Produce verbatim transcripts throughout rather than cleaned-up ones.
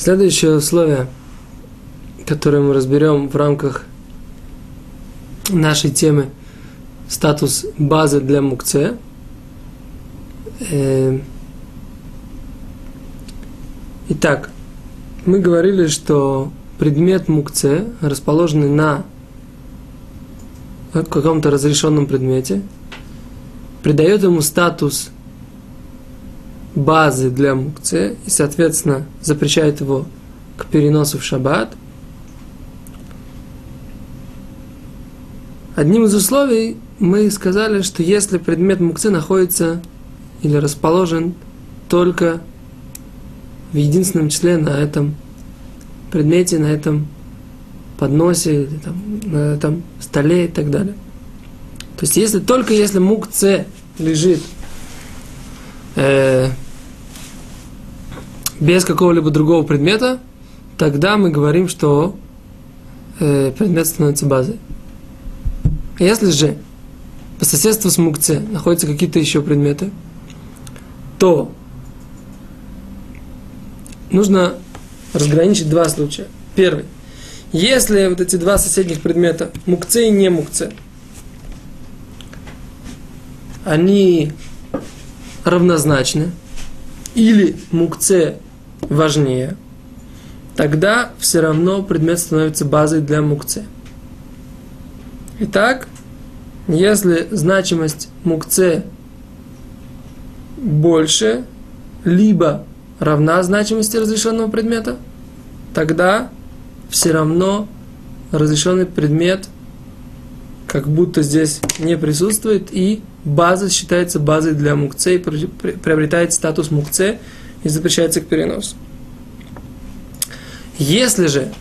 Следующее условие, которое мы разберем в рамках нашей темы «Статус базы для мукце», итак, мы говорили, что предмет мукце, расположенный на каком-то разрешенном предмете, придает ему статус базы для мукце и, соответственно, запрещает его к переносу в шаббат. Одним из условий мы сказали, что если предмет мукце находится или расположен только в единственном числе на этом предмете, на этом подносе, на этом столе и так далее. То есть если только если мукце лежит э, без какого-либо другого предмета, тогда мы говорим, что э, предмет становится базой. Если же по соседству с мукце находятся какие-то еще предметы, то нужно разграничить два случая. Первый. Если вот эти два соседних предмета, мукце и не мукце, они равнозначны, или мукце важнее, тогда все равно предмет становится базой для мукце. Итак, если значимость мукце больше, либо равна значимости разрешенного предмета, тогда все равно разрешенный предмет как будто здесь не присутствует, и база считается базой для мукце, и приобретает статус мукце, и запрещается к переносу. Если же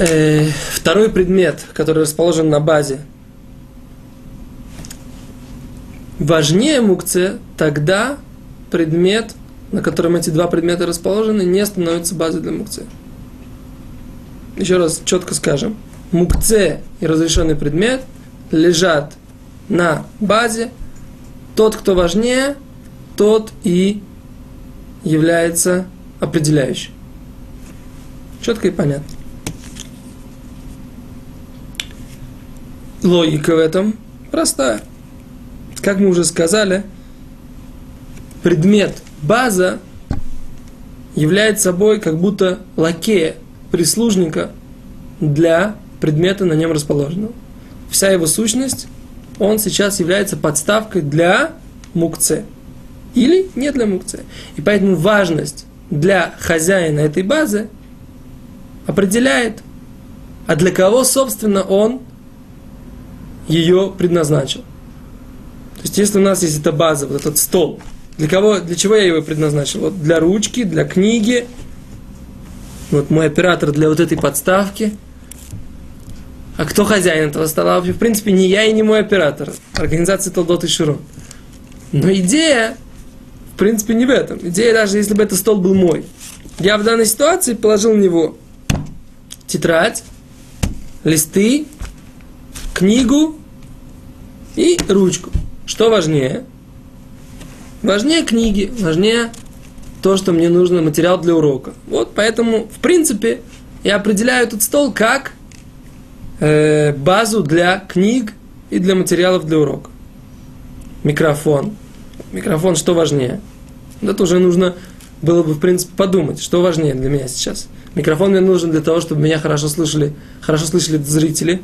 э, второй предмет, который расположен на базе, важнее мукце, тогда предмет, на котором эти два предмета расположены, не становится базой для мукце. Еще раз четко скажем. Мукце и разрешенный предмет лежат на базе. Тот, кто важнее, тот и является определяющим. Четко и понятно. Логика в этом простая. Как мы уже сказали, предмет база является собой как будто лакея, прислужника для предмета на нем расположенного. Вся его сущность, он сейчас является подставкой для мукце. Или не для мукце. И поэтому важность для хозяина этой базы определяет, а для кого, собственно, он ее предназначил. То есть, если у нас есть эта база, вот этот стол, для кого, для чего я его предназначил? Вот для ручки, для книги. Вот мой оператор для вот этой подставки. А кто хозяин этого стола? В принципе, не я и не мой оператор. Организация Толдот и Широ. Но идея, в принципе, не в этом. Идея, даже если бы этот стол был мой. Я в данной ситуации положил на него тетрадь, листы, книгу и ручку. Что важнее? Важнее книги, важнее то, что мне нужно, материал для урока. Вот поэтому, в принципе, я определяю этот стол как э, базу для книг и для материалов для урока. Микрофон. Микрофон что важнее? Это уже нужно было бы, в принципе, подумать, что важнее для меня сейчас. Микрофон мне нужен для того, чтобы меня хорошо слышали, хорошо слышали зрители.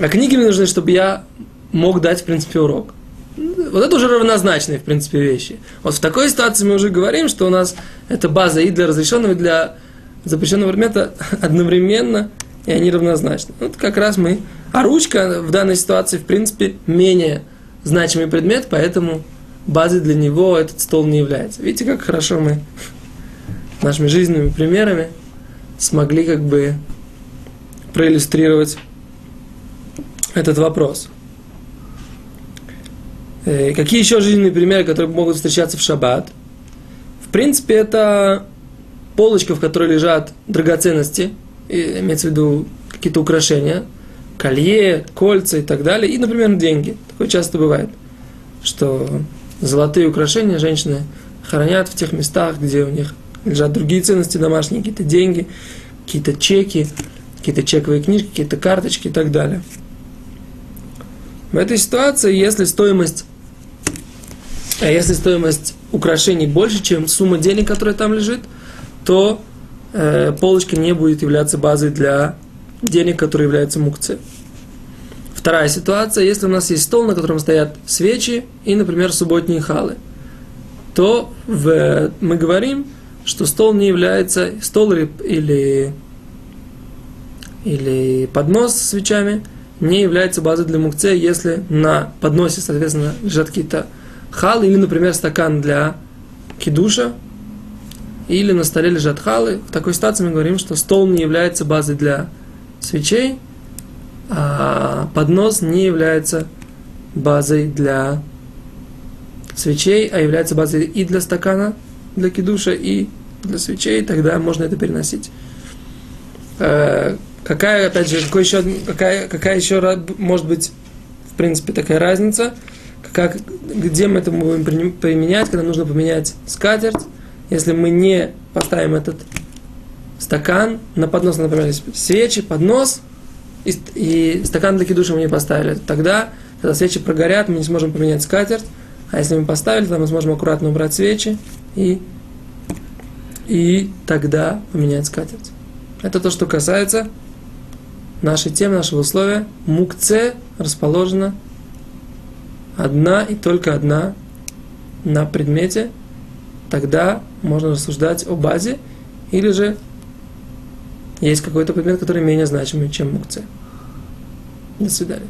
А книги мне нужны, чтобы я мог дать, в принципе, урок. Вот это уже равнозначные, в принципе, вещи. Вот в такой ситуации мы уже говорим, что у нас эта база и для разрешенного, и для запрещенного предмета одновременно, и они равнозначны. Вот как раз мы... А ручка в данной ситуации, в принципе, менее значимый предмет, поэтому базой для него этот стол не является. Видите, как хорошо мы нашими жизненными примерами смогли как бы проиллюстрировать этот вопрос. Какие еще жизненные примеры, которые могут встречаться в шаббат? В принципе, это полочка, в которой лежат драгоценности, имеется в виду какие-то украшения, колье, кольца и так далее, и, например, деньги. Такое часто бывает, что золотые украшения женщины хранят в тех местах, где у них лежат другие ценности домашние, какие-то деньги, какие-то чеки, какие-то чековые книжки, какие-то карточки и так далее. В этой ситуации, если стоимость, если стоимость украшений больше, чем сумма денег, которая там лежит, то э, полочка не будет являться базой для денег, которые являются мукце. Вторая ситуация, если у нас есть стол, на котором стоят свечи и, например, субботние халы, то в, мы говорим, что стол не является, стол или, или поднос с свечами не является базой для мукце, если на подносе, соответственно, лежат какие-то халы, или, например, стакан для кедуша, или на столе лежат халы. В такой ситуации мы говорим, что стол не является базой для свечей, а поднос не является базой для свечей, а является базой и для стакана, для кедуша, и для свечей, тогда можно это переносить. Какая, опять же, какой еще, какая, какая еще может быть, в принципе, такая разница? Как, где мы это будем применять, когда нужно поменять скатерть, если мы не поставим этот стакан на поднос, например, свечи, поднос, и, и стакан для кедуша мы не поставили. Тогда, когда свечи прогорят, мы не сможем поменять скатерть, а если мы поставили, то мы сможем аккуратно убрать свечи и, и тогда поменять скатерть. Это то, что касается нашей темы, нашего условия. Мукце расположена одна и только одна на предмете, тогда можно рассуждать о базе, или же есть какой-то предмет, который менее значимый, чем мукце. До свидания.